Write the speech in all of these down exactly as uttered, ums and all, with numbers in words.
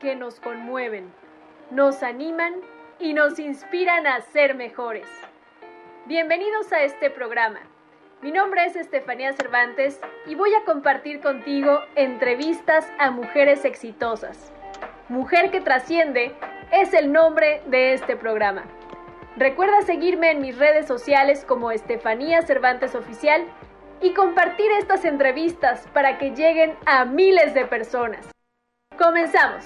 que nos conmueven, nos animan y nos inspiran a ser mejores. Bienvenidos a este programa. Mi nombre es Estefanía Cervantes y voy a compartir contigo entrevistas a mujeres exitosas. Mujer que trasciende es el nombre de este programa. Recuerda seguirme en mis redes sociales como Estefanía Cervantes Oficial y compartir estas entrevistas para que lleguen a miles de personas. ¡Comenzamos!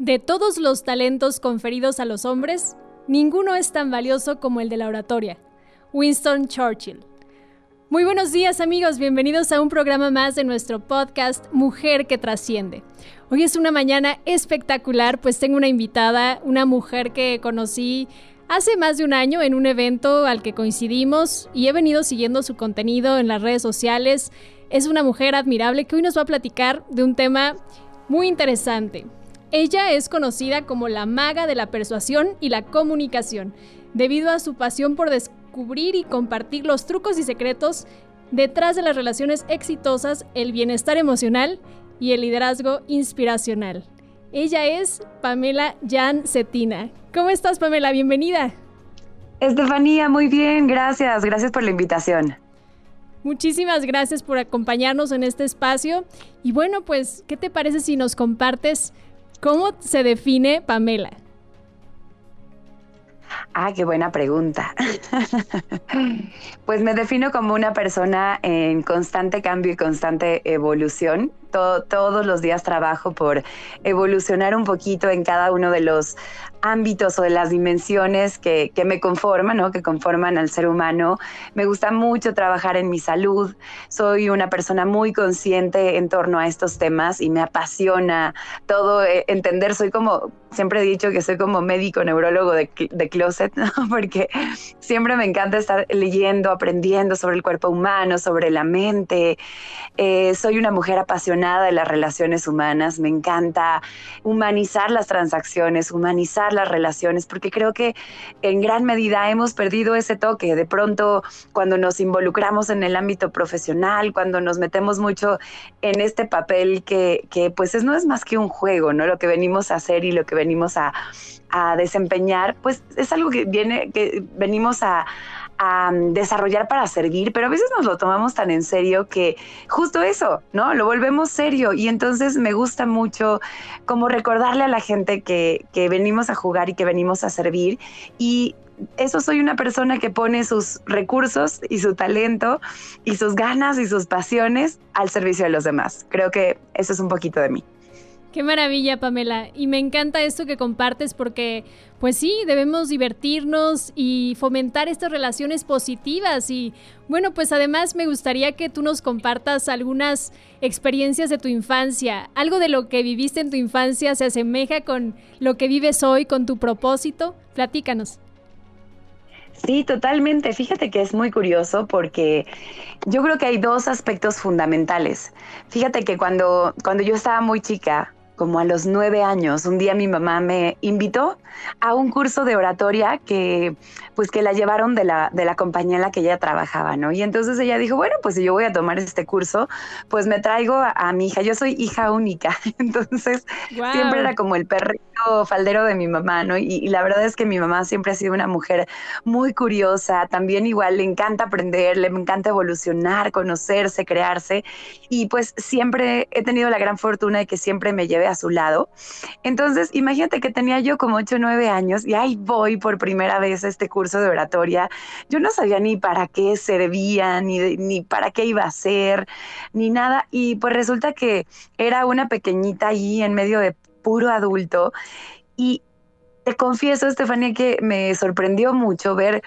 De todos los talentos conferidos a los hombres, ninguno es tan valioso como el de la oratoria. Winston Churchill. Muy buenos días, amigos, bienvenidos a un programa más de nuestro podcast Mujer que Trasciende. Hoy es una mañana espectacular, pues tengo una invitada, una mujer que conocí hace más de un año en un evento al que coincidimos y he venido siguiendo su contenido en las redes sociales. Es una mujer admirable que hoy nos va a platicar de un tema muy interesante. Ella es conocida como la maga de la persuasión y la comunicación, debido a su pasión por descubrir Descubrir y compartir los trucos y secretos detrás de las relaciones exitosas, el bienestar emocional y el liderazgo inspiracional. Ella es Pamela Jan Cetina. ¿Cómo estás, Pamela? Bienvenida. Estefanía, muy bien, gracias. Gracias por la invitación. Muchísimas gracias por acompañarnos en este espacio. Y bueno, pues, ¿qué te parece si nos compartes cómo se define Pamela? Ah, qué buena pregunta. Pues me defino como una persona en constante cambio y constante evolución. Todo, todos los días trabajo por evolucionar un poquito en cada uno de los ámbitos o de las dimensiones que, que me conforman, ¿no? Que conforman al ser humano. Me gusta mucho trabajar en mi salud. Soy una persona muy consciente en torno a estos temas y me apasiona todo eh, entender. Soy como, siempre he dicho que soy como médico neurólogo de, de closet, ¿no? Porque siempre me encanta estar leyendo, aprendiendo sobre el cuerpo humano, sobre la mente. Eh, soy una mujer apasionada de las relaciones humanas. Me encanta humanizar las transacciones, humanizar las relaciones, porque creo que en gran medida hemos perdido ese toque. De pronto, cuando nos involucramos en el ámbito profesional, cuando nos metemos mucho en este papel que, que pues es, no es más que un juego, ¿no? Lo que venimos a hacer y lo que venimos a, a desempeñar, pues es algo que viene, que venimos a a desarrollar para servir, pero a veces nos lo tomamos tan en serio que justo eso, ¿no? Lo volvemos serio y entonces me gusta mucho como recordarle a la gente que, que venimos a jugar y que venimos a servir, y eso soy una persona que pone sus recursos y su talento y sus ganas y sus pasiones al servicio de los demás. Creo que eso es un poquito de mí. Qué maravilla, Pamela, y me encanta esto que compartes porque, pues sí, debemos divertirnos y fomentar estas relaciones positivas y, bueno, pues además me gustaría que tú nos compartas algunas experiencias de tu infancia, algo de lo que viviste en tu infancia se asemeja con lo que vives hoy, con tu propósito, platícanos. Sí, totalmente. Fíjate que es muy curioso porque yo creo que hay dos aspectos fundamentales. Fíjate que cuando, cuando yo estaba muy chica, como a los nueve años, un día mi mamá me invitó a un curso de oratoria que, pues, que la llevaron de la, de la compañía en la que ella trabajaba, ¿no? Y entonces ella dijo, bueno, pues si yo voy a tomar este curso, pues me traigo a, a mi hija. Yo soy hija única, entonces wow. Siempre era como el perrito faldero de mi mamá, ¿no? Y, y la verdad es que mi mamá siempre ha sido una mujer muy curiosa, también igual le encanta aprender, le encanta evolucionar, conocerse, crearse, y pues siempre he tenido la gran fortuna de que siempre me llevé a su lado. Entonces, imagínate que tenía yo como ocho o nueve años y ahí voy por primera vez a este curso de oratoria. Yo no sabía ni para qué servía, ni, de, ni para qué iba a ser, ni nada. Y pues resulta que era una pequeñita ahí en medio de puro adulto. Y te confieso, Estefanía, que me sorprendió mucho ver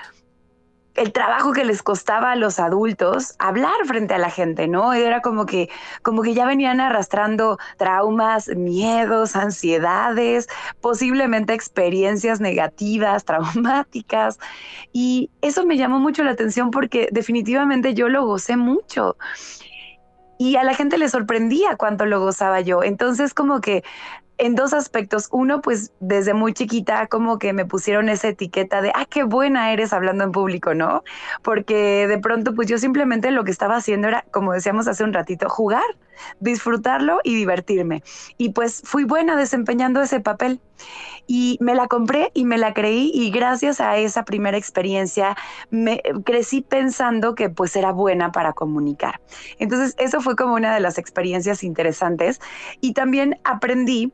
el trabajo que les costaba a los adultos hablar frente a la gente, ¿no? Era como que, como que ya venían arrastrando traumas, miedos, ansiedades, posiblemente experiencias negativas, traumáticas. Y eso me llamó mucho la atención porque definitivamente yo lo gocé mucho. Y a la gente le sorprendía cuánto lo gozaba yo. Entonces, como que en dos aspectos. Uno, pues desde muy chiquita como que me pusieron esa etiqueta de, ah, qué buena eres hablando en público, ¿no? Porque de pronto pues yo simplemente lo que estaba haciendo era, como decíamos hace un ratito, jugar, disfrutarlo y divertirme. Y pues fui buena desempeñando ese papel. Y me la compré y me la creí, y gracias a esa primera experiencia me crecí pensando que pues era buena para comunicar. Entonces eso fue como una de las experiencias interesantes, y también aprendí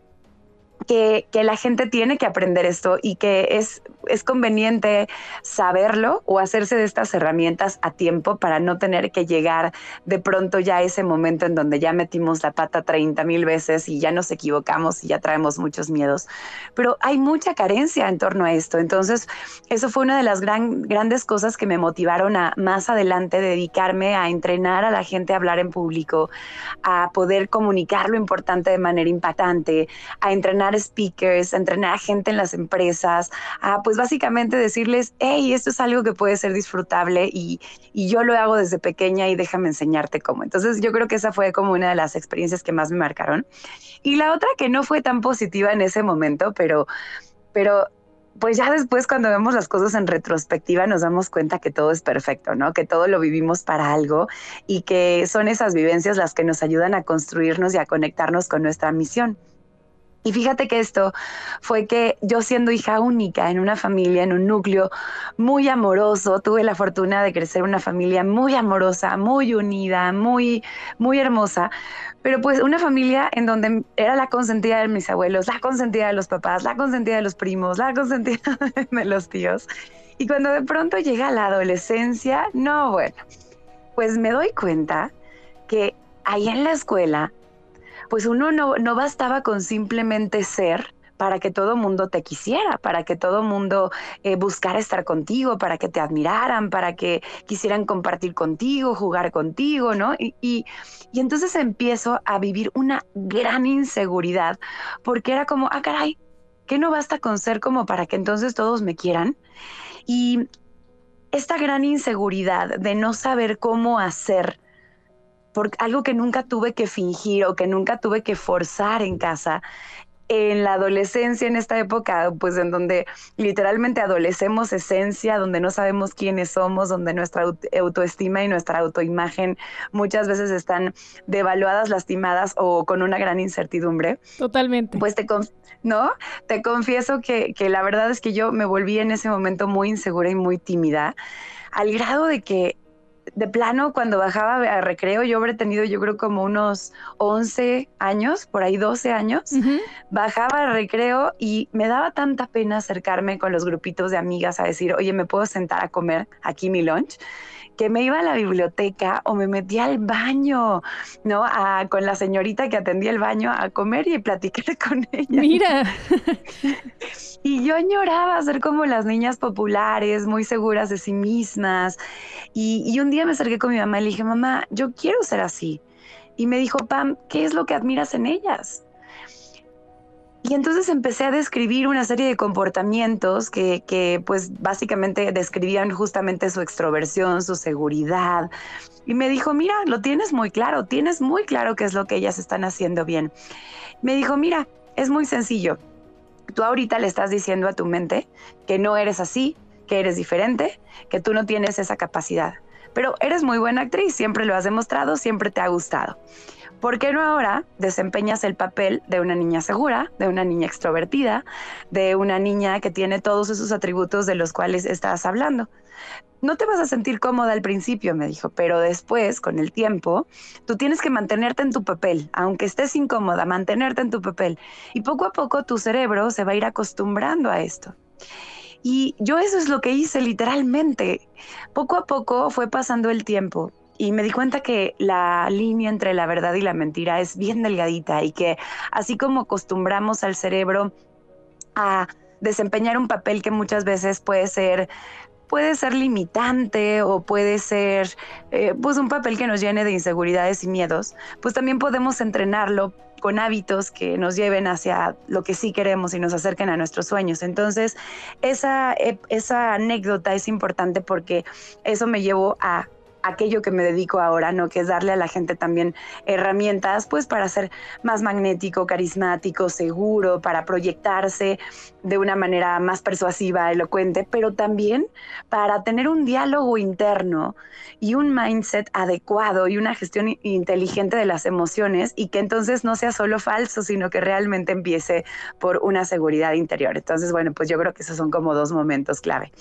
Que, que la gente tiene que aprender esto y que es, es conveniente saberlo o hacerse de estas herramientas a tiempo para no tener que llegar de pronto ya a ese momento en donde ya metimos la pata treinta mil veces y ya nos equivocamos y ya traemos muchos miedos. Pero hay mucha carencia en torno a esto. Entonces, eso fue una de las gran, grandes cosas que me motivaron a más adelante dedicarme a entrenar a la gente a hablar en público, a poder comunicar lo importante de manera impactante, a entrenar speakers, entrenar a gente en las empresas, a pues básicamente decirles, hey, esto es algo que puede ser disfrutable y, y yo lo hago desde pequeña y déjame enseñarte cómo. Entonces yo creo que esa fue como una de las experiencias que más me marcaron. Y la otra que no fue tan positiva en ese momento, pero, pero pues ya después cuando vemos las cosas en retrospectiva nos damos cuenta que todo es perfecto, ¿no? Que todo lo vivimos para algo y que son esas vivencias las que nos ayudan a construirnos y a conectarnos con nuestra misión. Y fíjate que esto fue que yo, siendo hija única en una familia, en un núcleo muy amoroso, tuve la fortuna de crecer en una familia muy amorosa, muy unida, muy, muy hermosa, pero pues una familia en donde era la consentida de mis abuelos, la consentida de los papás, la consentida de los primos, la consentida de los tíos. Y cuando de pronto llega la adolescencia, no, bueno, pues me doy cuenta que ahí en la escuela, pues uno no, no bastaba con simplemente ser para que todo mundo te quisiera, para que todo mundo eh, buscara estar contigo, para que te admiraran, para que quisieran compartir contigo, jugar contigo, ¿no? Y, y, y entonces empiezo a vivir una gran inseguridad, porque era como, ah, caray, ¿qué no basta con ser como para que entonces todos me quieran? Y esta gran inseguridad de no saber cómo hacer por algo que nunca tuve que fingir o que nunca tuve que forzar en casa, en la adolescencia, en esta época, pues en donde literalmente adolecemos esencia, donde no sabemos quiénes somos, donde nuestra auto- autoestima y nuestra autoimagen muchas veces están devaluadas, lastimadas o con una gran incertidumbre. Totalmente. Pues te, conf- ¿no? te confieso que, que la verdad es que yo me volví en ese momento muy insegura y muy tímida, al grado de que de plano, cuando bajaba a recreo, yo habré tenido, yo creo, como unos once años, por ahí doce años, uh-huh. Bajaba a recreo y me daba tanta pena acercarme con los grupitos de amigas a decir, oye, ¿me puedo sentar a comer aquí mi lunch?, que me iba a la biblioteca o me metía al baño, ¿no? A, con la señorita que atendía el baño a comer y platicar con ella. Mira. Y yo añoraba ser como las niñas populares, muy seguras de sí mismas. Y, y un día me acerqué con mi mamá y le dije, mamá, yo quiero ser así. Y me dijo, Pam, ¿qué es lo que admiras en ellas? Y entonces empecé a describir una serie de comportamientos que, que pues básicamente describían justamente su extroversión, su seguridad. Y me dijo, mira, lo tienes muy claro, tienes muy claro qué es lo que ellas están haciendo bien. Me dijo, mira, es muy sencillo. Tú ahorita le estás diciendo a tu mente que no eres así, que eres diferente, que tú no tienes esa capacidad. Pero eres muy buena actriz, siempre lo has demostrado, siempre te ha gustado. ¿Por qué no ahora desempeñas el papel de una niña segura, de una niña extrovertida, de una niña que tiene todos esos atributos de los cuales estás hablando? No te vas a sentir cómoda al principio, me dijo, pero después, con el tiempo, tú tienes que mantenerte en tu papel, aunque estés incómoda, mantenerte en tu papel. Y poco a poco tu cerebro se va a ir acostumbrando a esto. Y yo eso es lo que hice literalmente. Poco a poco fue pasando el tiempo. Y me di cuenta que la línea entre la verdad y la mentira es bien delgadita y que así como acostumbramos al cerebro a desempeñar un papel que muchas veces puede ser puede ser limitante o puede ser eh, pues un papel que nos llene de inseguridades y miedos, pues también podemos entrenarlo con hábitos que nos lleven hacia lo que sí queremos y nos acerquen a nuestros sueños. Entonces, esa, esa anécdota es importante porque eso me llevó a aquello que me dedico ahora, ¿no? Que es darle a la gente también herramientas, pues, para ser más magnético, carismático, seguro, para proyectarse de una manera más persuasiva, elocuente, pero también para tener un diálogo interno y un mindset adecuado y una gestión inteligente de las emociones, y que entonces no sea solo falso, sino que realmente empiece por una seguridad interior. Entonces, bueno, pues yo creo que esos son como dos momentos clave.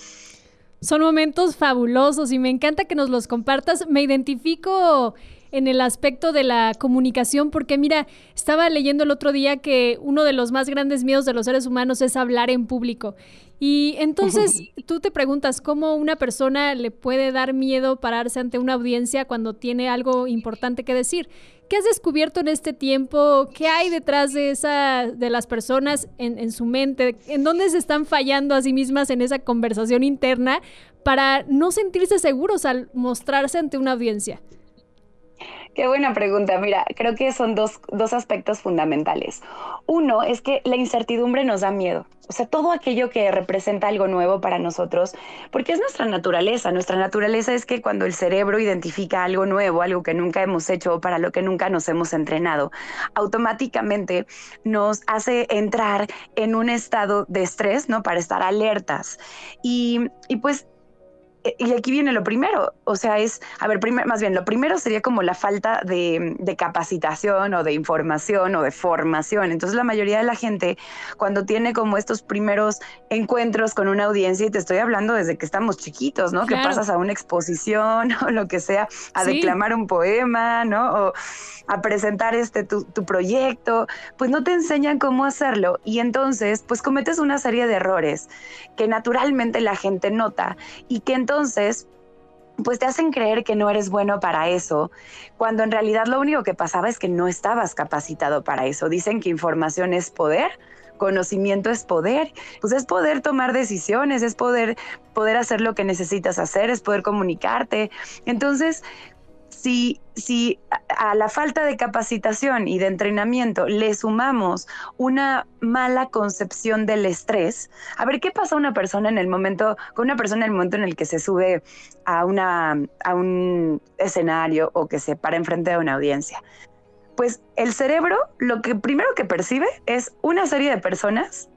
Son momentos fabulosos y me encanta que nos los compartas. Me identifico en el aspecto de la comunicación porque, mira, estaba leyendo el otro día que uno de los más grandes miedos de los seres humanos es hablar en público. Y entonces tú te preguntas cómo una persona le puede dar miedo pararse ante una audiencia cuando tiene algo importante que decir. ¿Qué has descubierto en este tiempo? ¿Qué hay detrás de esa, de las personas en, en su mente? ¿En dónde se están fallando a sí mismas en esa conversación interna para no sentirse seguros al mostrarse ante una audiencia? Qué buena pregunta. Mira, creo que son dos, dos aspectos fundamentales. Uno es que la incertidumbre nos da miedo. O sea, todo aquello que representa algo nuevo para nosotros, porque es nuestra naturaleza. Nuestra naturaleza es que cuando el cerebro identifica algo nuevo, algo que nunca hemos hecho o para lo que nunca nos hemos entrenado, automáticamente nos hace entrar en un estado de estrés, ¿no? Para estar alertas. Y, y pues... Y aquí viene lo primero, o sea, es, a ver, primer, más bien, lo primero sería como la falta de, de capacitación o de información o de formación. Entonces, la mayoría de la gente, cuando tiene como estos primeros encuentros con una audiencia, y te estoy hablando desde que estamos chiquitos, ¿no? Claro. Que pasas a una exposición o lo que sea, a sí. declamar un poema, ¿no? O a presentar este, tu, tu proyecto, pues no te enseñan cómo hacerlo. Y entonces, pues cometes una serie de errores que naturalmente la gente nota y que entonces Entonces, pues te hacen creer que no eres bueno para eso, cuando en realidad lo único que pasaba es que no estabas capacitado para eso. Dicen que información es poder, conocimiento es poder, pues es poder tomar decisiones, es poder, poder hacer lo que necesitas hacer, es poder comunicarte. Entonces, si, si a la falta de capacitación y de entrenamiento le sumamos una mala concepción del estrés, a ver, ¿qué pasa una persona en el momento, con una persona en el momento en el que se sube a, una, a un escenario o que se para enfrente de una audiencia? Pues el cerebro, lo que primero que percibe es una serie de personas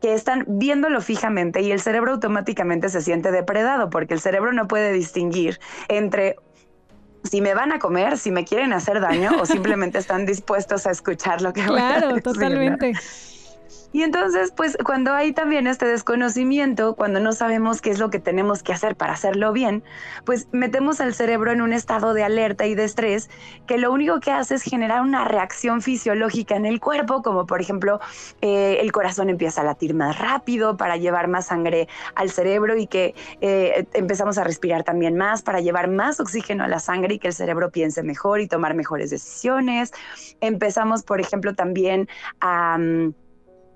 que están viéndolo fijamente, y el cerebro automáticamente se siente depredado porque el cerebro no puede distinguir entre si me van a comer, si me quieren hacer daño o simplemente están dispuestos a escuchar lo que voy a decir. Claro, totalmente. Y entonces, pues, cuando hay también este desconocimiento, cuando no sabemos qué es lo que tenemos que hacer para hacerlo bien, pues metemos al cerebro en un estado de alerta y de estrés que lo único que hace es generar una reacción fisiológica en el cuerpo, como por ejemplo, eh, el corazón empieza a latir más rápido para llevar más sangre al cerebro, y que eh, empezamos a respirar también más para llevar más oxígeno a la sangre y que el cerebro piense mejor y tomar mejores decisiones. Empezamos, por ejemplo, también a... Um,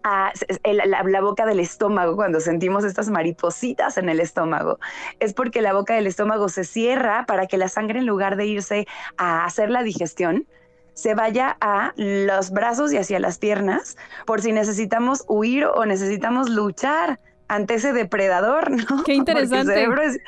A la, la boca del estómago, cuando sentimos estas maripositas en el estómago, es porque la boca del estómago se cierra para que la sangre, en lugar de irse a hacer la digestión, se vaya a los brazos y hacia las piernas, por si necesitamos huir o necesitamos luchar ante ese depredador, ¿no? Qué interesante. Porque el cerebro es,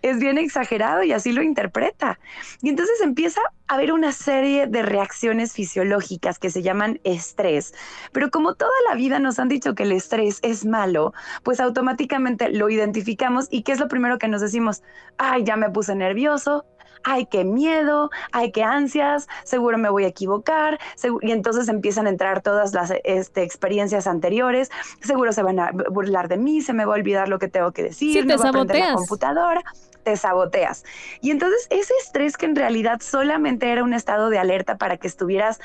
es bien exagerado y así lo interpreta. Y entonces empieza a haber una serie de reacciones fisiológicas que se llaman estrés. Pero como toda la vida nos han dicho que el estrés es malo, pues automáticamente lo identificamos. ¿Y qué es lo primero que nos decimos? Ay, ya me puse nervioso. Ay, qué miedo, ay, qué ansias, seguro me voy a equivocar, y entonces empiezan a entrar todas las este, experiencias anteriores, seguro se van a burlar de mí, se me va a olvidar lo que tengo que decir, sí, te saboteas. No voy a prender la computadora, te saboteas. Y entonces ese estrés, que en realidad solamente era un estado de alerta para que estuvieras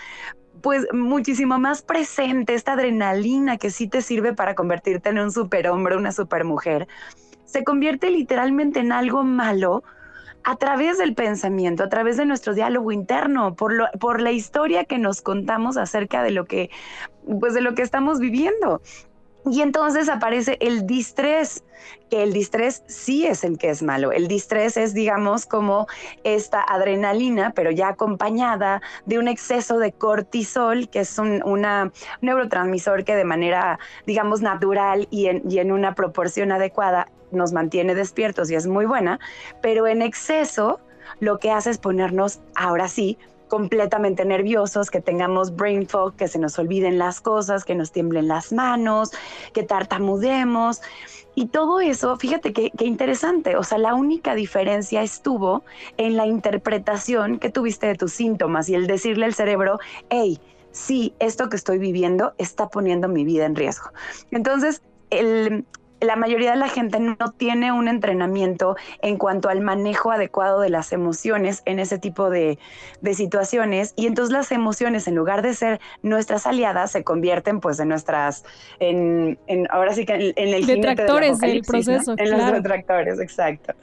pues muchísimo más presente, esta adrenalina que sí te sirve para convertirte en un superhombre, una supermujer, se convierte literalmente en algo malo, a través del pensamiento, a través de nuestro diálogo interno, por lo, por la historia que nos contamos acerca de lo que, pues de lo que estamos viviendo. Y entonces aparece el distrés, que el distrés sí es el que es malo. El distrés es, digamos, como esta adrenalina, pero ya acompañada de un exceso de cortisol, que es un una neurotransmisor que de manera, digamos, natural y en, y en una proporción adecuada nos mantiene despiertos y es muy buena, pero en exceso lo que hace es ponernos, ahora sí, completamente nerviosos, que tengamos brain fog, que se nos olviden las cosas, que nos tiemblen las manos, que tartamudemos. Y todo eso, fíjate qué interesante, o sea, la única diferencia estuvo en la interpretación que tuviste de tus síntomas y el decirle al cerebro, hey, sí, esto que estoy viviendo está poniendo mi vida en riesgo. Entonces, el... la mayoría de la gente no tiene un entrenamiento en cuanto al manejo adecuado de las emociones en ese tipo de, de situaciones, y entonces las emociones, en lugar de ser nuestras aliadas, se convierten pues en nuestras, en, en ahora sí que en, en el jinete del del proceso, ¿no? En claro. Los detractores, exacto.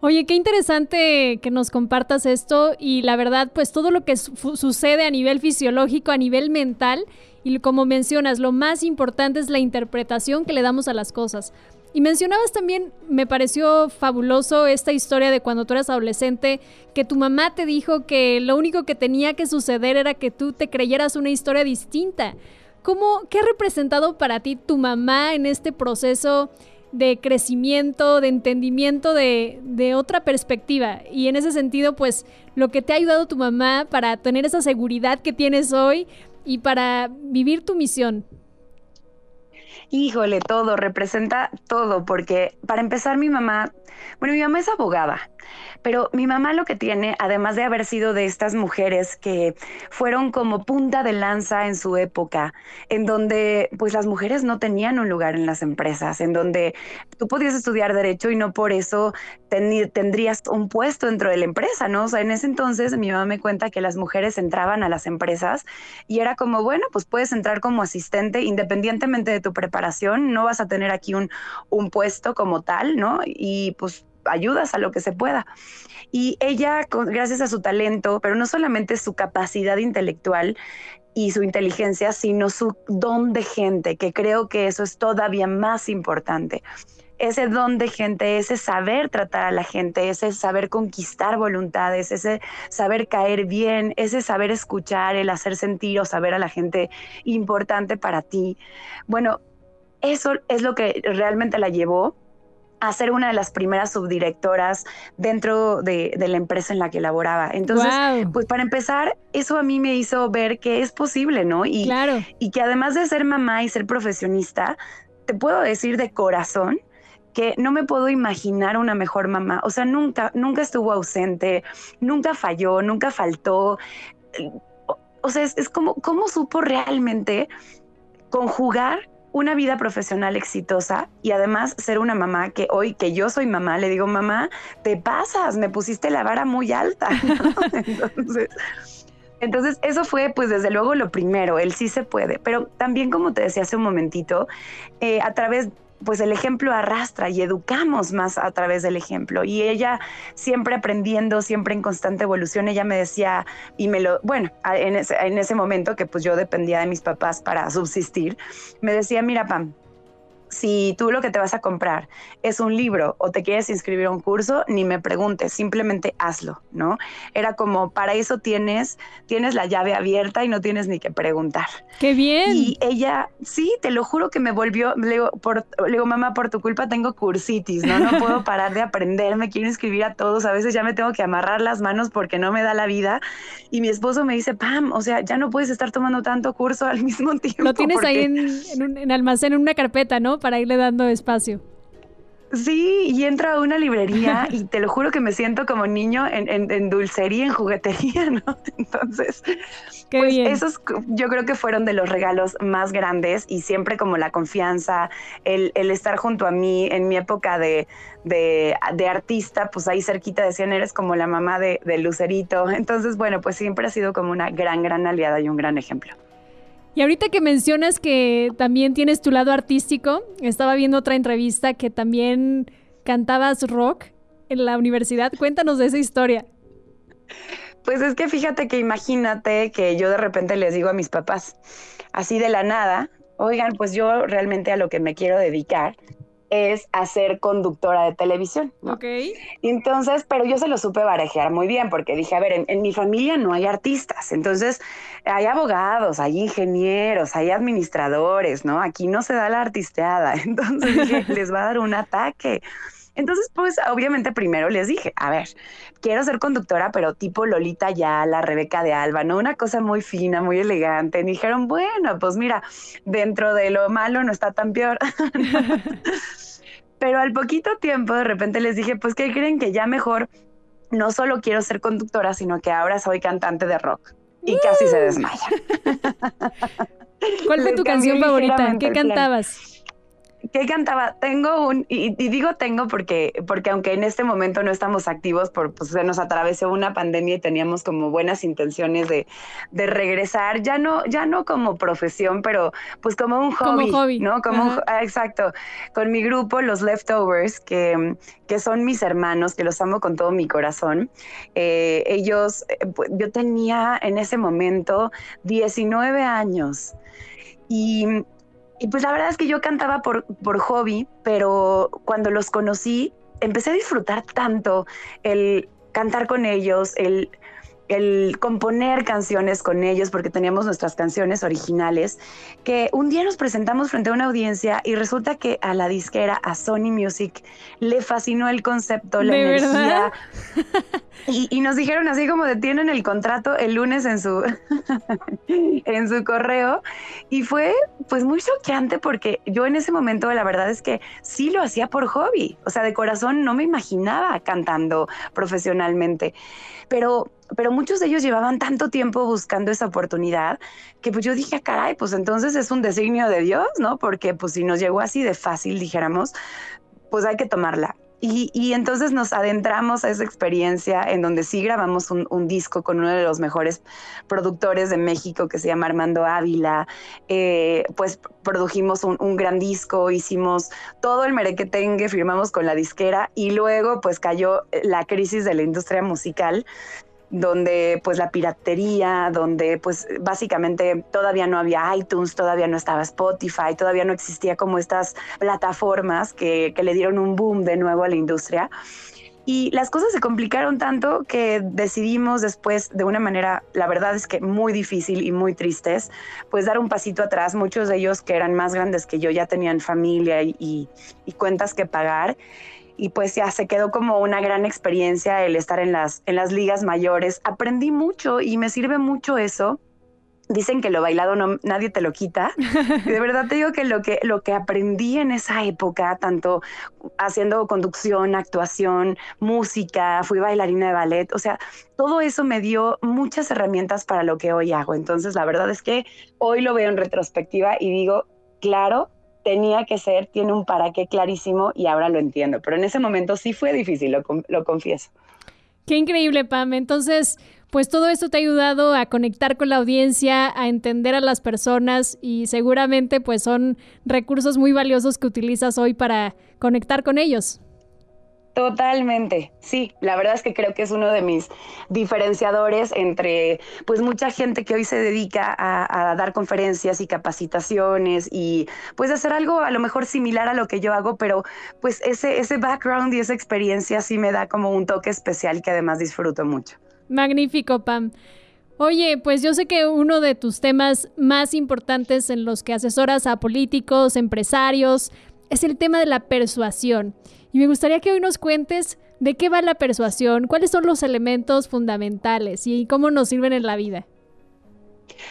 Oye, qué interesante que nos compartas esto, y la verdad, pues todo lo que su- sucede a nivel fisiológico, a nivel mental, y como mencionas, lo más importante es la interpretación que le damos a las cosas. Y mencionabas también, me pareció fabuloso esta historia de cuando tú eras adolescente, que tu mamá te dijo que lo único que tenía que suceder era que tú te creyeras una historia distinta. ¿Cómo, qué ha representado para ti tu mamá en este proceso de crecimiento, de entendimiento de, de otra perspectiva? Y en ese sentido, pues, lo que te ha ayudado tu mamá para tener esa seguridad que tienes hoy y para vivir tu misión. Híjole, todo, representa todo, porque para empezar mi mamá, bueno, mi mamá es abogada, pero mi mamá lo que tiene, además de haber sido de estas mujeres que fueron como punta de lanza en su época, en donde pues las mujeres no tenían un lugar en las empresas, en donde tú podías estudiar derecho y no por eso ten- tendrías un puesto dentro de la empresa, ¿no? O sea, en ese entonces mi mamá me cuenta que las mujeres entraban a las empresas y era como, bueno, pues puedes entrar como asistente independientemente de tu preparación, no vas a tener aquí un, un puesto como tal, ¿no? Y pues ayudas a lo que se pueda. Y ella, gracias a su talento, pero no solamente su capacidad intelectual y su inteligencia, sino su don de gente, que creo que eso es todavía más importante. Ese don de gente, ese saber tratar a la gente, ese saber conquistar voluntades, ese saber caer bien, ese saber escuchar, el hacer sentir o saber a la gente importante para ti. Bueno, eso es lo que realmente la llevó a ser una de las primeras subdirectoras dentro de, de la empresa en la que laboraba. Entonces, wow. Pues para empezar, eso a mí me hizo ver que es posible, ¿no? Y, claro. Y que además de ser mamá y ser profesionista, te puedo decir de corazón que no me puedo imaginar una mejor mamá. O sea, nunca, nunca estuvo ausente, nunca falló, nunca faltó. O sea, es, es como, ¿cómo supo realmente conjugar una vida profesional exitosa y además ser una mamá que hoy que yo soy mamá, le digo, mamá, te pasas, me pusiste la vara muy alta, ¿no? Entonces, entonces eso fue pues desde luego lo primero, el sí se puede, pero también como te decía hace un momentito, eh, a través, pues el ejemplo arrastra y educamos más a través del ejemplo, y ella siempre aprendiendo, siempre en constante evolución. Ella me decía, y me lo, bueno, en ese, en ese momento que pues yo dependía de mis papás para subsistir, me decía, mira, Pam, si tú lo que te vas a comprar es un libro o te quieres inscribir a un curso, ni me preguntes, simplemente hazlo, ¿no? Era como, para eso tienes, tienes la llave abierta y no tienes ni que preguntar. ¡Qué bien! Y ella, sí, te lo juro que me volvió, le digo, por, le digo mamá, por tu culpa tengo cursitis, ¿no? No puedo parar de aprender, me quiero inscribir a todos, a veces ya me tengo que amarrar las manos porque no me da la vida. Y mi esposo me dice, Pam, o sea, ya no puedes estar tomando tanto curso al mismo tiempo. Lo tienes porque... ahí en, en, un, en almacén, en una carpeta, ¿no? Para irle dando espacio. Sí, y entro a una librería y te lo juro que me siento como niño en, en, en dulcería, en juguetería, ¿no? Entonces, qué pues bien. Esos yo creo que fueron de los regalos más grandes, y siempre como la confianza, el, el estar junto a mí en mi época de, de, de artista, pues ahí cerquita decían, eres como la mamá de, de Lucerito. Entonces, bueno, pues siempre ha sido como una gran, gran aliada y un gran ejemplo. Y ahorita que mencionas que también tienes tu lado artístico, estaba viendo otra entrevista que también cantabas rock en la universidad. Cuéntanos de esa historia. Pues es que fíjate que imagínate que yo de repente les digo a mis papás, así de la nada, oigan, pues yo realmente a lo que me quiero dedicar es a ser conductora de televisión, ¿no? Ok. Entonces, pero yo se lo supe barajear muy bien, porque dije, a ver, en, en mi familia no hay artistas, entonces hay abogados, hay ingenieros, hay administradores, ¿no? Aquí no se da la artisteada, entonces dije, les va a dar un ataque. Entonces, pues, obviamente primero les dije, a ver, quiero ser conductora, pero tipo Lolita Ayala, Rebeca de Alba, ¿no? Una cosa muy fina, muy elegante. Y dijeron, bueno, pues mira, dentro de lo malo no está tan peor. Pero al poquito tiempo, de repente les dije, pues, ¿qué creen? Que ya mejor no solo quiero ser conductora, sino que ahora soy cantante de rock. Y ¡Uh! Casi se desmaya. ¿Cuál fue tu canción favorita? ¿Qué cantabas? ¿Qué cantaba? Tengo un, y, y digo tengo porque, porque aunque en este momento no estamos activos, por, pues se nos atravesó una pandemia y teníamos como buenas intenciones de, de regresar, ya no, ya no como profesión, pero pues como un hobby, como hobby. ¿No? Como un, ah, exacto, con mi grupo, los Leftovers, que, que son mis hermanos, que los amo con todo mi corazón. Eh, ellos, yo tenía en ese momento diecinueve años y... Y pues la verdad es que yo cantaba por, por hobby, pero cuando los conocí, empecé a disfrutar tanto el cantar con ellos, el, el componer canciones con ellos, porque teníamos nuestras canciones originales, que un día nos presentamos frente a una audiencia y resulta que a la disquera, a Sony Music, le fascinó el concepto, la energía. ¿De verdad? Y, y nos dijeron así como de tienen el contrato el lunes en su, en su correo. Y fue pues muy choqueante porque yo en ese momento la verdad es que sí lo hacía por hobby. O sea, de corazón no me imaginaba cantando profesionalmente. Pero, pero muchos de ellos llevaban tanto tiempo buscando esa oportunidad que pues yo dije, caray, pues entonces es un designio de Dios, ¿no? Porque pues si nos llegó así de fácil, dijéramos, pues hay que tomarla. Y, y entonces nos adentramos a esa experiencia en donde sí grabamos un, un disco con uno de los mejores productores de México que se llama Armando Ávila, eh, pues produjimos un, un gran disco, hicimos todo el merequetengue, firmamos con la disquera y luego pues cayó la crisis de la industria musical, donde pues la piratería, donde pues básicamente todavía no había iTunes, todavía no estaba Spotify, todavía no existía como estas plataformas que, que le dieron un boom de nuevo a la industria. Y las cosas se complicaron tanto que decidimos después, de una manera, la verdad es que muy difícil y muy tristes, pues dar un pasito atrás. Muchos de ellos que eran más grandes que yo ya tenían familia y, y, y cuentas que pagar. Y pues ya se quedó como una gran experiencia el estar en las, en las ligas mayores. Aprendí mucho y me sirve mucho eso. Dicen que lo bailado no, nadie te lo quita. Y de verdad te digo que lo que, lo que aprendí en esa época, tanto haciendo conducción, actuación, música, fui bailarina de ballet, o sea, todo eso me dio muchas herramientas para lo que hoy hago. Entonces, la verdad es que hoy lo veo en retrospectiva y digo, claro, tenía que ser, tiene un para qué clarísimo y ahora lo entiendo. Pero en ese momento sí fue difícil, lo, lo confieso. Qué increíble, Pam. Entonces, pues todo esto te ha ayudado a conectar con la audiencia, a entender a las personas y seguramente pues son recursos muy valiosos que utilizas hoy para conectar con ellos. Totalmente, sí, la verdad es que creo que es uno de mis diferenciadores entre pues mucha gente que hoy se dedica a, a dar conferencias y capacitaciones y pues hacer algo a lo mejor similar a lo que yo hago, pero pues ese, ese background y esa experiencia sí me da como un toque especial que además disfruto mucho. Magnífico, Pam. Oye, pues yo sé que uno de tus temas más importantes en los que asesoras a políticos, empresarios, es el tema de la persuasión. Y me gustaría que hoy nos cuentes de qué va la persuasión, cuáles son los elementos fundamentales y cómo nos sirven en la vida.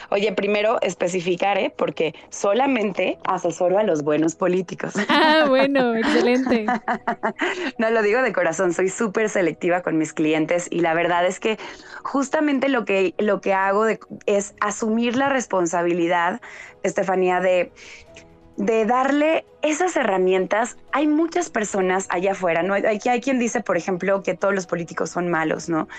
Oye, primero especificar, ¿eh? Porque solamente asesoro a los buenos políticos. Ah, bueno, excelente. No, lo digo de corazón, soy súper selectiva con mis clientes y la verdad es que justamente lo que, lo que hago de, es asumir la responsabilidad, Estefanía, de... de darle esas herramientas. Hay muchas personas allá afuera, ¿no? Hay, hay quien dice, por ejemplo, que todos los políticos son malos, ¿no?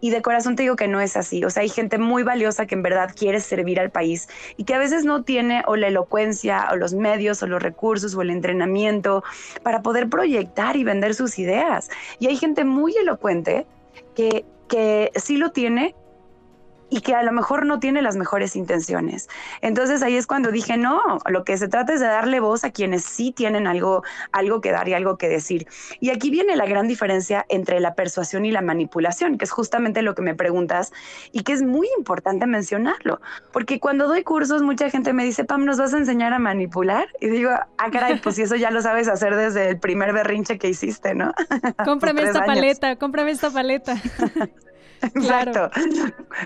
Y de corazón te digo que no es así. O sea, hay gente muy valiosa que en verdad quiere servir al país y que a veces no tiene o la elocuencia o los medios o los recursos o el entrenamiento para poder proyectar y vender sus ideas. Y hay gente muy elocuente que, que sí lo tiene, y que a lo mejor no tiene las mejores intenciones. Entonces ahí es cuando dije, no, lo que se trata es de darle voz a quienes sí tienen algo, algo que dar y algo que decir. Y aquí viene la gran diferencia entre la persuasión y la manipulación, que es justamente lo que me preguntas y que es muy importante mencionarlo. Porque cuando doy cursos, mucha gente me dice, Pam, ¿nos vas a enseñar a manipular? Y digo, ah, caray, pues eso ya lo sabes hacer desde el primer berrinche que hiciste, ¿no? Cómprame esta años. paleta, cómprame esta paleta. Exacto. Claro.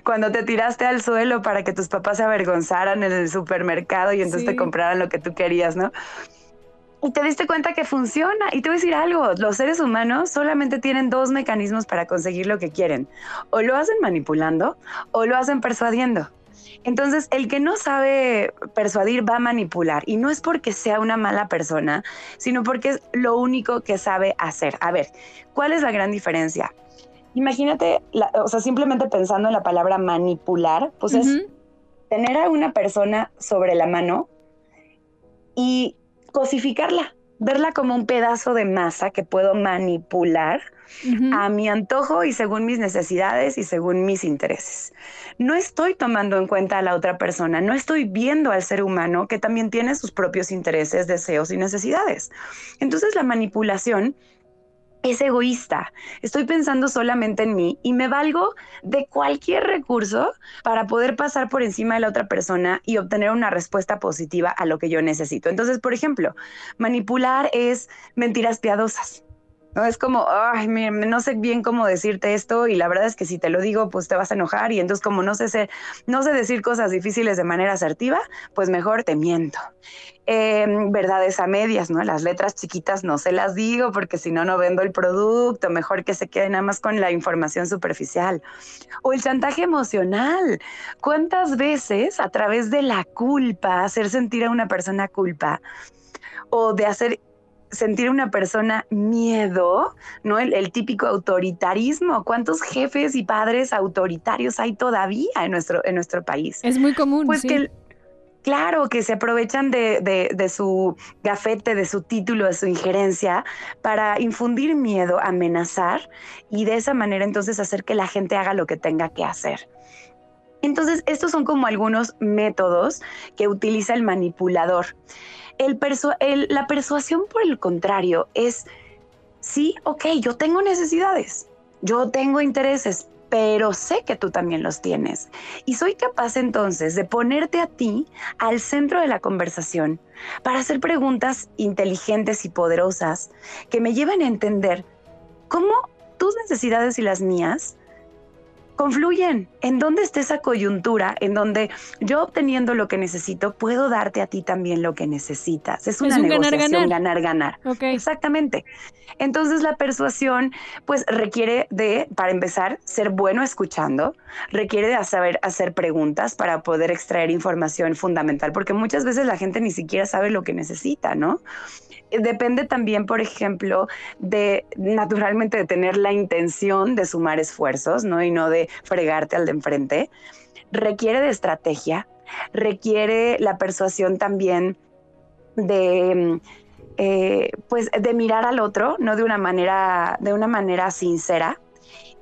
Cuando te tiraste al suelo para que tus papás se avergonzaran en el supermercado y entonces sí. te compraran lo que tú querías, ¿no? Y te diste cuenta que funciona. Y te voy a decir algo, los seres humanos solamente tienen dos mecanismos para conseguir lo que quieren. O lo hacen manipulando o lo hacen persuadiendo. Entonces, el que no sabe persuadir va a manipular, y no es porque sea una mala persona, sino porque es lo único que sabe hacer. A ver, ¿cuál es la gran diferencia? Imagínate, la, o sea, simplemente pensando en la palabra manipular, pues uh-huh. es tener a una persona sobre la mano y cosificarla, verla como un pedazo de masa que puedo manipular uh-huh. a mi antojo y según mis necesidades y según mis intereses. No estoy tomando en cuenta a la otra persona, no estoy viendo al ser humano que también tiene sus propios intereses, deseos y necesidades. Entonces la manipulación es egoísta. Estoy pensando solamente en mí y me valgo de cualquier recurso para poder pasar por encima de la otra persona y obtener una respuesta positiva a lo que yo necesito. Entonces, por ejemplo, manipular es mentiras piadosas. No es como, ay, no sé bien cómo decirte esto y la verdad es que si te lo digo, pues te vas a enojar y entonces como no sé, ser, no sé decir cosas difíciles de manera asertiva, pues mejor te miento. Eh, verdades a medias, ¿no? Las letras chiquitas no se las digo porque si no, no vendo el producto, mejor que se quede nada más con la información superficial. O el chantaje emocional. ¿Cuántas veces a través de la culpa, hacer sentir a una persona culpa o de hacer sentir a una persona miedo, ¿no? El, el típico autoritarismo. ¿Cuántos jefes y padres autoritarios hay todavía en nuestro, en nuestro país? Es muy común, pues sí. Que, claro, que se aprovechan de, de, de su gafete, de su título, de su injerencia, para infundir miedo, amenazar, y de esa manera entonces hacer que la gente haga lo que tenga que hacer. Entonces, estos son como algunos métodos que utiliza el manipulador. El persu- el, la persuasión, por el contrario, es, sí, ok, yo tengo necesidades, yo tengo intereses, pero sé que tú también los tienes. Y soy capaz entonces de ponerte a ti al centro de la conversación para hacer preguntas inteligentes y poderosas que me lleven a entender cómo tus necesidades y las mías confluyen, en dónde está esa coyuntura, en donde yo obteniendo lo que necesito, puedo darte a ti también lo que necesitas. Es una es un negociación, ganar, ganar. ganar. Okay. Exactamente. Entonces la persuasión pues requiere de, para empezar, ser bueno escuchando, requiere de saber hacer preguntas para poder extraer información fundamental, porque muchas veces la gente ni siquiera sabe lo que necesita, ¿no? Depende también, por ejemplo, de naturalmente de tener la intención de sumar esfuerzos, ¿no? Y no de fregarte al de enfrente. Requiere de estrategia, requiere la persuasión también de eh, pues de mirar al otro, ¿no? De una manera, de una manera sincera.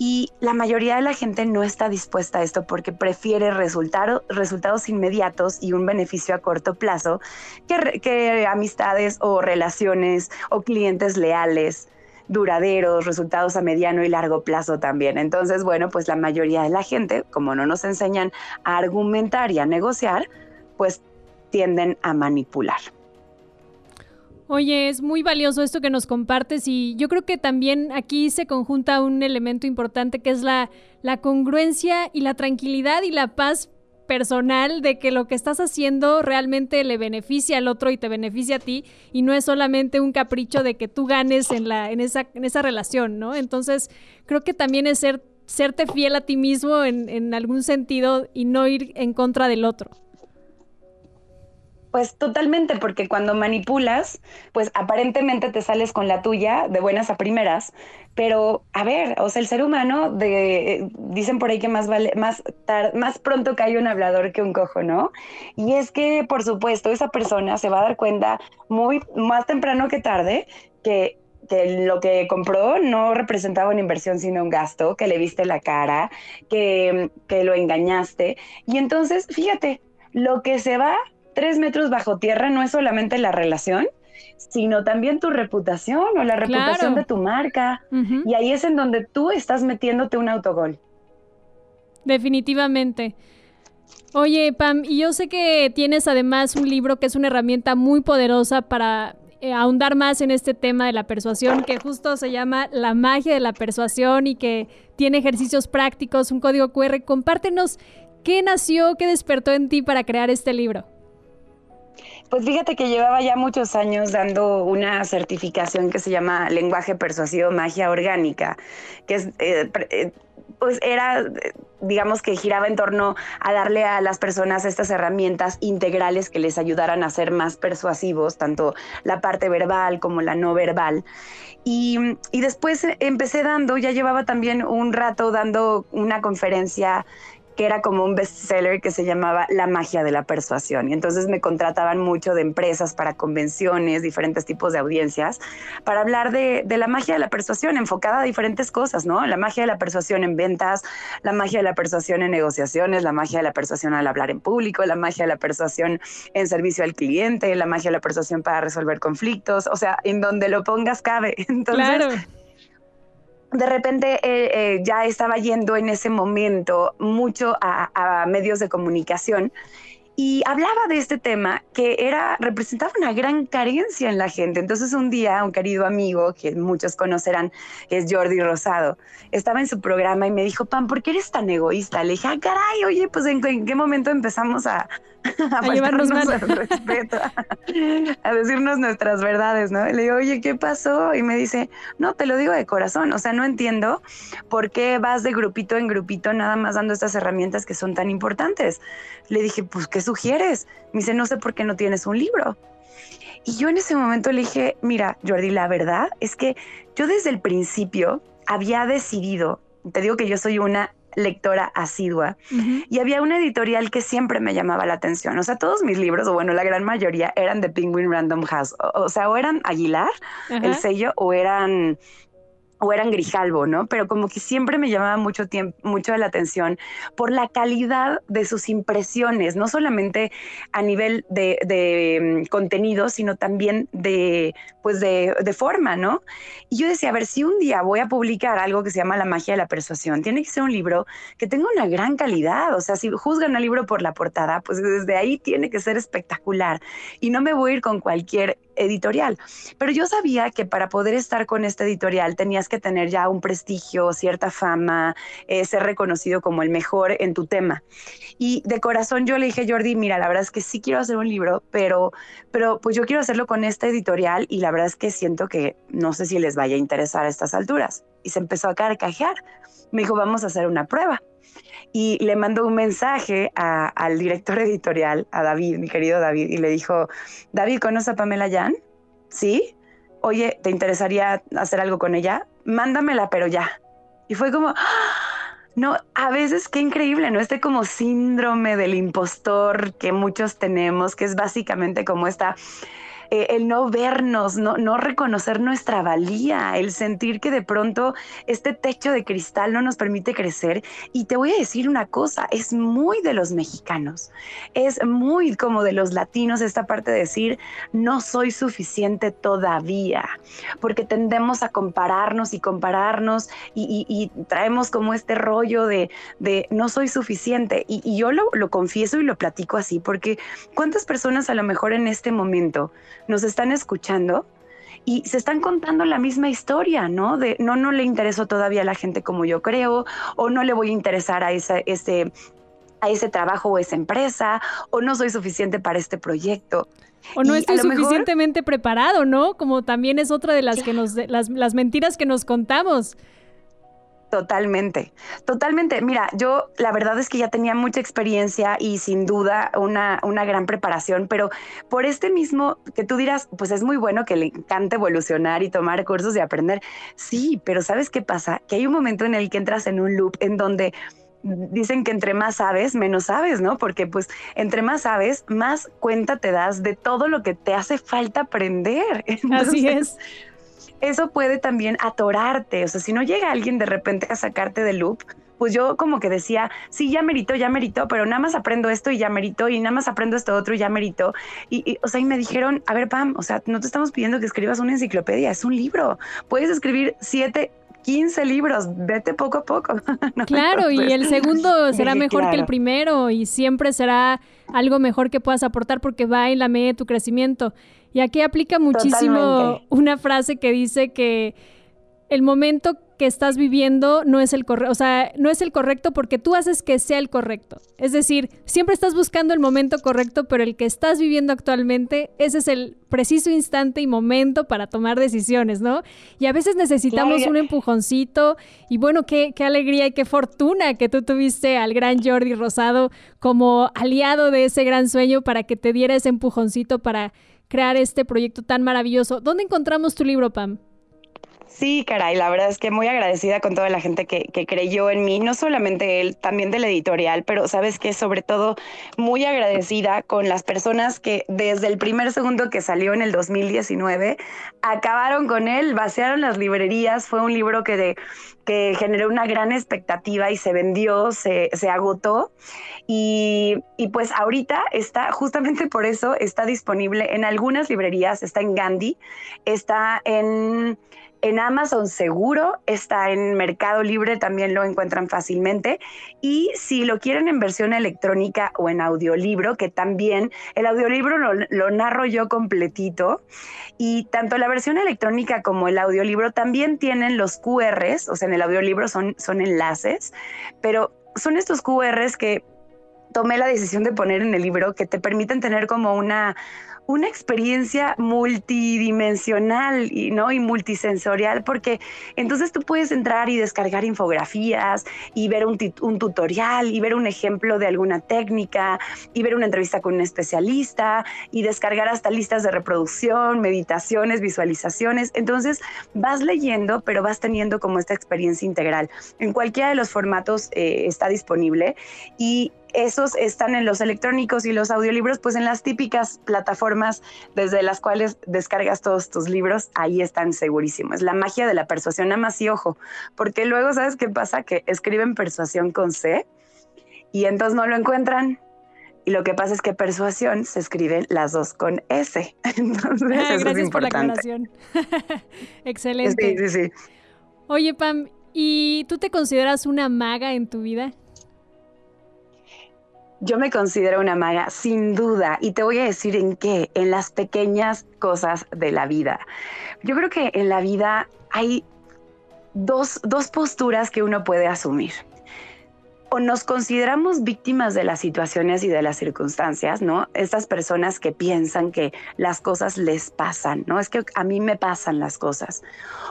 Y la mayoría de la gente no está dispuesta a esto porque prefiere resultado, resultados inmediatos y un beneficio a corto plazo que, re, que amistades o relaciones o clientes leales, duraderos, resultados a mediano y largo plazo también. Entonces, bueno, pues la mayoría de la gente, como no nos enseñan a argumentar y a negociar, pues tienden a manipular. Oye, es muy valioso esto que nos compartes y yo creo que también aquí se conjunta un elemento importante que es la, la congruencia y la tranquilidad y la paz personal de que lo que estás haciendo realmente le beneficia al otro y te beneficia a ti y no es solamente un capricho de que tú ganes en, la, en, esa, en esa relación, ¿no? Entonces, creo que también es ser, serte fiel a ti mismo en, en algún sentido y no ir en contra del otro. Pues totalmente, porque cuando manipulas, pues aparentemente te sales con la tuya de buenas a primeras, pero a ver, o sea, el ser humano, de, dicen por ahí que más vale, más tar, más pronto cae un hablador que un cojo, ¿no? Y es que, por supuesto, esa persona se va a dar cuenta muy más temprano que tarde que que lo que compró no representaba una inversión sino un gasto, que le viste la cara, que, que lo engañaste. Y entonces, fíjate, lo que se va tres metros bajo tierra no es solamente la relación, sino también tu reputación o la reputación, claro, de tu marca. Uh-huh. Y ahí es en donde tú estás metiéndote un autogol. Definitivamente. Oye, Pam, y yo sé que tienes además un libro que es una herramienta muy poderosa para eh, ahondar más en este tema de la persuasión, que justo se llama La magia de la persuasión y que tiene ejercicios prácticos, un código cu erre. Compártenos qué nació, qué despertó en ti para crear este libro. Pues fíjate que llevaba ya muchos años dando una certificación que se llama Lenguaje Persuasivo Magia Orgánica, que es, eh, eh, pues era, digamos que giraba en torno a darle a las personas estas herramientas integrales que les ayudaran a ser más persuasivos, tanto la parte verbal como la no verbal. Y, y después empecé dando, ya llevaba también un rato dando una conferencia que era como un bestseller que se llamaba La magia de la persuasión. Y entonces me contrataban mucho de empresas para convenciones, diferentes tipos de audiencias, para hablar de, de la magia de la persuasión enfocada a diferentes cosas, ¿no? La magia de la persuasión en ventas, la magia de la persuasión en negociaciones, la magia de la persuasión al hablar en público, la magia de la persuasión en servicio al cliente, la magia de la persuasión para resolver conflictos, o sea, en donde lo pongas cabe. Entonces, claro. De repente eh, eh, ya estaba yendo en ese momento mucho a, a medios de comunicación y hablaba de este tema que era, representaba una gran carencia en la gente. Entonces un día un querido amigo, que muchos conocerán, que es Jordi Rosado, estaba en su programa y me dijo, Pam, ¿por qué eres tan egoísta? Le dije, ah, caray, oye, pues ¿en, en qué momento empezamos a, a, a llevarnos mal, el respeto, a decirnos nuestras verdades, ¿no? Y le digo, oye, ¿qué pasó? Y me dice, no, te lo digo de corazón, o sea, no entiendo por qué vas de grupito en grupito nada más dando estas herramientas que son tan importantes. Le dije, pues, ¿qué sugieres? Me dice, no sé por qué no tienes un libro. Y yo en ese momento le dije, mira, Jordi, la verdad es que yo desde el principio había decidido, te digo que yo soy una lectora asidua, uh-huh, y había una editorial que siempre me llamaba la atención. O sea, todos mis libros, o bueno, la gran mayoría, eran de Penguin Random House. O, o sea, o eran Aguilar, uh-huh, el sello, o eran o eran Grijalbo, ¿no? Pero como que siempre me llamaba mucho tiempo, mucho la atención por la calidad de sus impresiones, no solamente a nivel de, de contenido, sino también de, pues de, de forma, ¿no? Y yo decía, a ver, si un día voy a publicar algo que se llama La magia de la persuasión, tiene que ser un libro que tenga una gran calidad. O sea, si juzgan un libro por la portada, pues desde ahí tiene que ser espectacular y no me voy a ir con cualquier editorial. Pero yo sabía que para poder estar con esta editorial tenías que tener ya un prestigio, cierta fama, eh, ser reconocido como el mejor en tu tema. Y de corazón yo le dije, Jordi, mira, la verdad es que sí quiero hacer un libro, pero, pero pues yo quiero hacerlo con esta editorial y la verdad es que siento que no sé si les vaya a interesar a estas alturas. Y se empezó a carcajear. Me dijo, vamos a hacer una prueba. Y le mandó un mensaje a, al director editorial, a David, mi querido David, y le dijo, David, ¿conoces a Pamela Jan? ¿Sí? Oye, ¿te interesaría hacer algo con ella? Mándamela, pero ya. Y fue como, ¡ah! No, a veces qué increíble, ¿no? Este como síndrome del impostor que muchos tenemos, que es básicamente como esta... Eh, el no vernos, no, no reconocer nuestra valía, el sentir que de pronto este techo de cristal no nos permite crecer. Y te voy a decir una cosa, es muy de los mexicanos, es muy como de los latinos esta parte de decir no soy suficiente todavía, porque tendemos a compararnos y compararnos y, y, y traemos como este rollo de, de no soy suficiente. Y, y yo lo, lo confieso y lo platico así, porque ¿cuántas personas a lo mejor en este momento nos están escuchando y se están contando la misma historia, ¿no? De no, no le interesó todavía a la gente como yo creo, o no le voy a interesar a esa, ese, a ese trabajo o esa empresa, o no soy suficiente para este proyecto. O no y estoy suficientemente mejor preparado, ¿no? Como también es otra de las, yeah, que nos, las, las mentiras que nos contamos. Totalmente, totalmente. Mira, yo la verdad es que ya tenía mucha experiencia y sin duda una, una gran preparación, pero por este mismo que tú dirás, pues es muy bueno que le encante evolucionar y tomar cursos y aprender. Sí, pero ¿sabes qué pasa? Que hay un momento en el que entras en un loop en donde dicen que entre más sabes, menos sabes, ¿no? Porque pues entre más sabes, más cuenta te das de todo lo que te hace falta aprender. Entonces, así es. eso puede también atorarte. O sea, si no llega alguien de repente a sacarte del loop, pues yo como que decía, sí, ya merito, ya merito, pero nada más aprendo esto y ya merito, y nada más aprendo esto otro y ya merito. Y, y, o sea, y me dijeron, a ver, Pam, o sea, no te estamos pidiendo que escribas una enciclopedia, es un libro. Puedes escribir siete, quince libros, vete poco a poco. No, claro, entonces, y el segundo será mejor claro. que el primero, y siempre será algo mejor que puedas aportar porque va en la medida de tu crecimiento. Y aquí aplica muchísimo Totalmente. Una frase que dice que el momento que estás viviendo no es el correcto, o sea, no es el correcto porque tú haces que sea el correcto. Es decir, siempre estás buscando el momento correcto, pero el que estás viviendo actualmente, ese es el preciso instante y momento para tomar decisiones, ¿no? Y a veces necesitamos claro. un empujoncito, y bueno, qué, qué alegría y qué fortuna que tú tuviste al gran Jordi Rosado como aliado de ese gran sueño para que te diera ese empujoncito para crear este proyecto tan maravilloso. ¿Dónde encontramos tu libro, Pam? Sí, caray, la verdad es que muy agradecida con toda la gente que, que creyó en mí, no solamente él, también de la editorial, pero sabes que sobre todo muy agradecida con las personas que desde el primer segundo que salió en el dos mil diecinueve acabaron con él, vaciaron las librerías. Fue un libro que, de, que generó una gran expectativa y se vendió, se, se agotó, y, y pues ahorita está, justamente por eso está disponible en algunas librerías, está en Gandhi, está en... en Amazon seguro, está en Mercado Libre, también lo encuentran fácilmente. Y si lo quieren en versión electrónica o en audiolibro, que también el audiolibro lo, lo narro yo completito, y tanto la versión electrónica como el audiolibro también tienen los Q Rs, o sea, en el audiolibro son, son enlaces, pero son estos Q Rs que tomé la decisión de poner en el libro, que te permiten tener como una... una experiencia multidimensional y, ¿no? y multisensorial, porque entonces tú puedes entrar y descargar infografías y ver un, tit- un tutorial y ver un ejemplo de alguna técnica y ver una entrevista con un especialista y descargar hasta listas de reproducción, meditaciones, visualizaciones. Entonces vas leyendo, pero vas teniendo como esta experiencia integral. En cualquiera de los formatos eh, está disponible, y esos están en los electrónicos y los audiolibros, pues en las típicas plataformas desde las cuales descargas todos tus libros, ahí están segurísimos. Es la magia de la persuasión, nada más, y ojo, porque luego, ¿sabes qué pasa? Que escriben persuasión con C y entonces no lo encuentran. Y lo que pasa es que persuasión se escriben las dos con S. Entonces, ah, eso gracias es importante. Por la aclaración. Excelente. Sí, sí, sí. Oye, Pam, ¿y tú te consideras una maga en tu vida? Yo me considero una maga, sin duda, y te voy a decir en qué, en las pequeñas cosas de la vida. Yo creo que en la vida hay dos, dos posturas que uno puede asumir. O nos consideramos víctimas de las situaciones y de las circunstancias, ¿no? Estas personas que piensan que las cosas les pasan, ¿no? Es que a mí me pasan las cosas.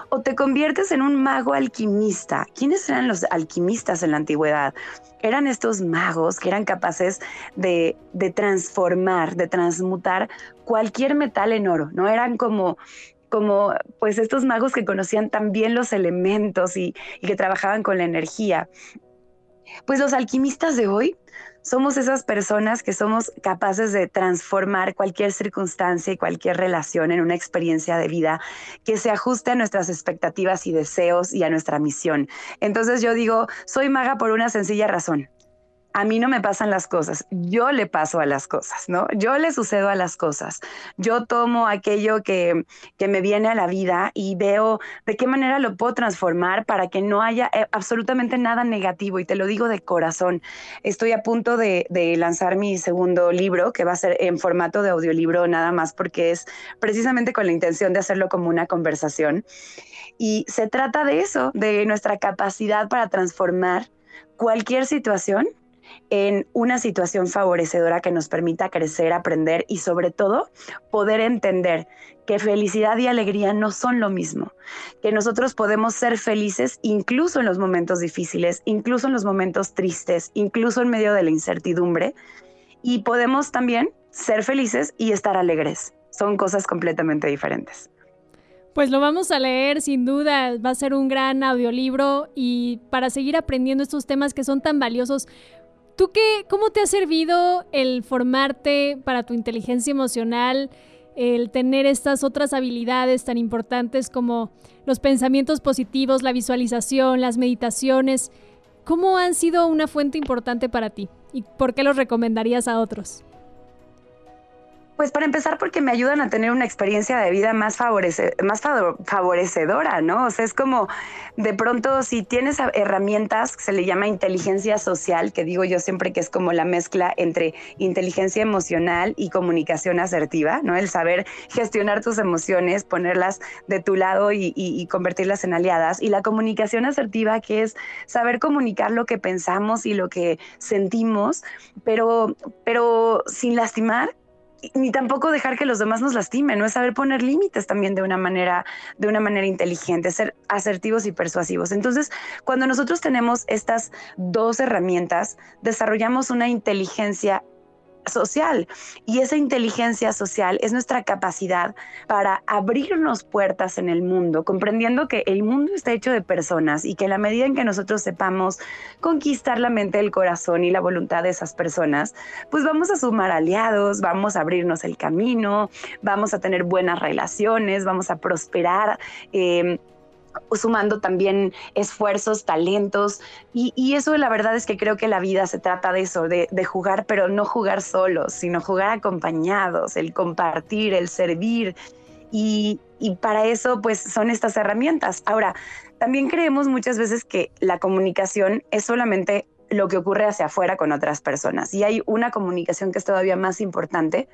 O te conviertes en un mago alquimista. ¿Quiénes eran los alquimistas en la antigüedad? Eran estos magos que eran capaces de, de transformar, de transmutar cualquier metal en oro, ¿no? Eran como... como pues estos magos que conocían también los elementos y, y que trabajaban con la energía. Pues los alquimistas de hoy somos esas personas que somos capaces de transformar cualquier circunstancia y cualquier relación en una experiencia de vida que se ajuste a nuestras expectativas y deseos y a nuestra misión. Entonces yo digo, soy maga por una sencilla razón. A mí no me pasan las cosas, yo le paso a las cosas, ¿no? Yo le sucedo a las cosas. Yo tomo aquello que, que me viene a la vida y veo de qué manera lo puedo transformar para que no haya absolutamente nada negativo. Y te lo digo de corazón. Estoy a punto de, de lanzar mi segundo libro, que va a ser en formato de audiolibro nada más, porque es precisamente con la intención de hacerlo como una conversación. Y se trata de eso, de nuestra capacidad para transformar cualquier situación en una situación favorecedora que nos permita crecer, aprender y sobre todo poder entender que felicidad y alegría no son lo mismo, que nosotros podemos ser felices incluso en los momentos difíciles, incluso en los momentos tristes, incluso en medio de la incertidumbre, y podemos también ser felices y estar alegres. Son cosas completamente diferentes. Pues lo vamos a leer, sin duda, va a ser un gran audiolibro y para seguir aprendiendo estos temas que son tan valiosos. ¿Tú qué, cómo te ha servido el formarte para tu inteligencia emocional? el tener estas otras habilidades tan importantes como los pensamientos positivos, la visualización, las meditaciones, ¿cómo han sido una fuente importante para ti? ¿Y por qué los recomendarías a otros? Pues para empezar, porque me ayudan a tener una experiencia de vida más, favorece, más favorecedora, ¿no? O sea, es como de pronto si tienes herramientas que se le llama inteligencia social, que digo yo siempre que es como la mezcla entre inteligencia emocional y comunicación asertiva, ¿no? El saber gestionar tus emociones, ponerlas de tu lado y, y, y convertirlas en aliadas. Y la comunicación asertiva, que es saber comunicar lo que pensamos y lo que sentimos, pero, pero sin lastimar, ni tampoco dejar que los demás nos lastimen, ¿no? Es saber poner límites también de una manera, de una manera inteligente, ser asertivos y persuasivos. Entonces, cuando nosotros tenemos estas dos herramientas, desarrollamos una inteligencia social, y esa inteligencia social es nuestra capacidad para abrirnos puertas en el mundo, comprendiendo que el mundo está hecho de personas y que en la medida en que nosotros sepamos conquistar la mente, el corazón y la voluntad de esas personas, pues vamos a sumar aliados, vamos a abrirnos el camino, vamos a tener buenas relaciones, vamos a prosperar, eh, sumando también esfuerzos, talentos, y, y eso la verdad es que creo que la vida se trata de eso, de, de jugar, pero no jugar solos, sino jugar acompañados, el compartir, el servir, y, y para eso pues son estas herramientas. Ahora, también creemos muchas veces que la comunicación es solamente lo que ocurre hacia afuera con otras personas, y hay una comunicación que es todavía más importante,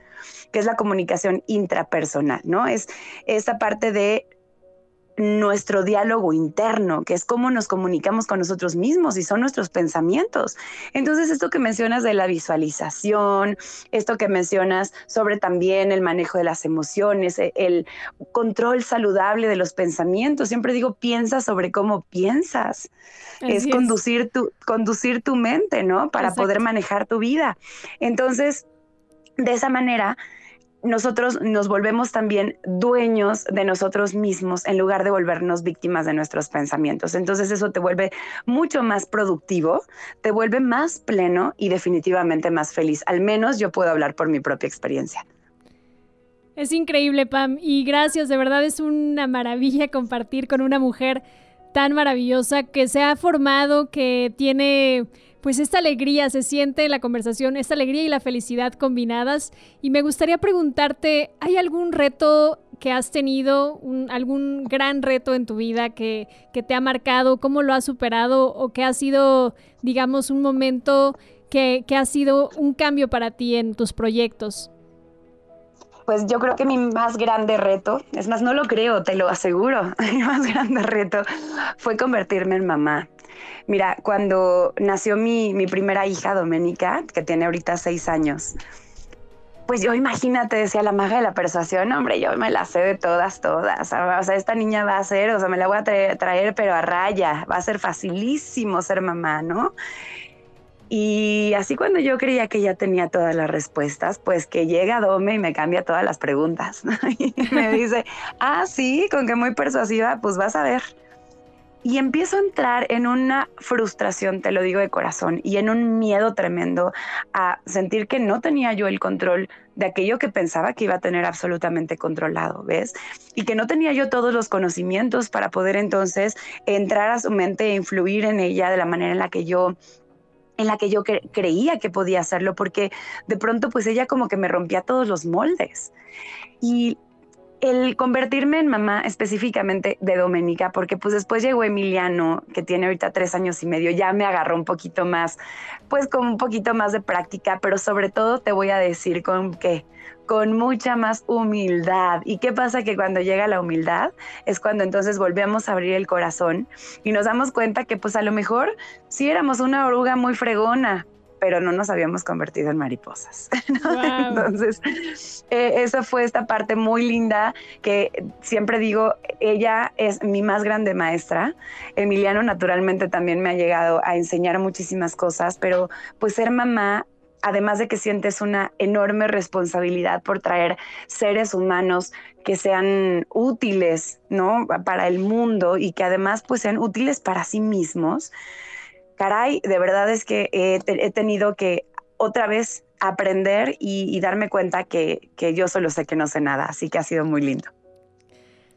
que es la comunicación intrapersonal, ¿no? Es esta parte de nuestro diálogo interno, que es cómo nos comunicamos con nosotros mismos y son nuestros pensamientos. Entonces, esto que mencionas de la visualización, esto que mencionas sobre también el manejo de las emociones, el control saludable de los pensamientos. Siempre digo, piensa sobre cómo piensas. Es, es conducir tu, conducir tu mente, ¿no? Para Exacto. poder manejar tu vida. Entonces, de esa manera, nosotros nos volvemos también dueños de nosotros mismos en lugar de volvernos víctimas de nuestros pensamientos. Entonces eso te vuelve mucho más productivo, te vuelve más pleno y definitivamente más feliz. Al menos yo puedo hablar por mi propia experiencia. Es increíble, Pam, y gracias. De verdad es una maravilla compartir con una mujer tan maravillosa que se ha formado, que tiene pues esta alegría, se siente en la conversación, esta alegría y la felicidad combinadas. Y me gustaría preguntarte, ¿hay algún reto que has tenido, un, algún gran reto en tu vida que, que te ha marcado? ¿Cómo lo has superado? ¿O que ha sido, digamos, un momento que, que ha sido un cambio para ti en tus proyectos? Pues yo creo que mi más grande reto, es más, no lo creo, te lo aseguro, mi más grande reto fue convertirme en mamá. Mira, cuando nació mi, mi primera hija, Doménica, que tiene ahorita seis años, pues yo, imagínate, decía la maga de la persuasión, hombre, yo me la sé de todas, todas. O sea, esta niña va a ser, o sea, me la voy a traer, traer, pero a raya, va a ser facilísimo ser mamá, ¿no? Y así cuando yo creía que ya tenía todas las respuestas, pues que llega Dome y me cambia todas las preguntas. Y me dice, ah, sí, con que muy persuasiva, pues vas a ver. Y empiezo a entrar en una frustración, te lo digo de corazón, y en un miedo tremendo a sentir que no tenía yo el control de aquello que pensaba que iba a tener absolutamente controlado, ¿ves? Y que no tenía yo todos los conocimientos para poder entonces entrar a su mente e influir en ella de la manera en la que yo en la que yo cre- creía que podía hacerlo, porque de pronto pues ella como que me rompía todos los moldes. Y el convertirme en mamá específicamente de Doménica, porque pues después llegó Emiliano, que tiene ahorita tres años y medio, ya me agarró un poquito más, pues con un poquito más de práctica, pero sobre todo te voy a decir con que con mucha más humildad. ¿Y qué pasa? Que cuando llega la humildad es cuando entonces volvemos a abrir el corazón y nos damos cuenta que pues a lo mejor sí éramos una oruga muy fregona, pero no nos habíamos convertido en mariposas, ¿no? Wow. Entonces, eh, esa fue esta parte muy linda que siempre digo, ella es mi más grande maestra. Emiliano naturalmente también me ha llegado a enseñar muchísimas cosas, pero pues ser mamá, además de que sientes una enorme responsabilidad por traer seres humanos que sean útiles, ¿no? Para el mundo y que además pues sean útiles para sí mismos. Caray, de verdad es que he, te- he tenido que otra vez aprender y, y darme cuenta que, que yo solo sé que no sé nada, así que ha sido muy lindo.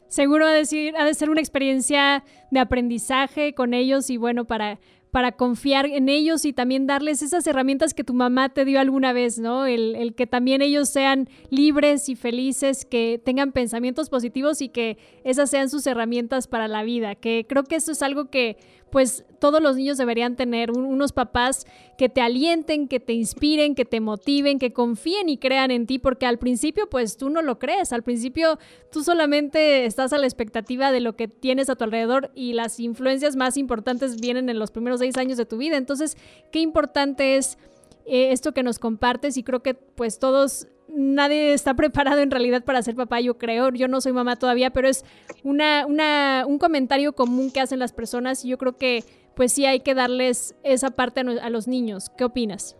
Seguro ha de ser, ha de ser una experiencia de aprendizaje con ellos y bueno, para, para confiar en ellos y también darles esas herramientas que tu mamá te dio alguna vez, ¿no? El, el que también ellos sean libres y felices, que tengan pensamientos positivos y que esas sean sus herramientas para la vida, que creo que eso es algo que pues todos los niños deberían tener, un, unos papás que te alienten, que te inspiren, que te motiven, que confíen y crean en ti, porque al principio pues tú no lo crees, al principio tú solamente estás a la expectativa de lo que tienes a tu alrededor y las influencias más importantes vienen en los primeros seis años de tu vida, entonces qué importante es eh, esto que nos compartes y creo que pues todos... Nadie está preparado en realidad para ser papá, yo creo. Yo no soy mamá todavía, pero es una, una, un comentario común que hacen las personas y yo creo que pues sí hay que darles esa parte a, no, a los niños. ¿Qué opinas?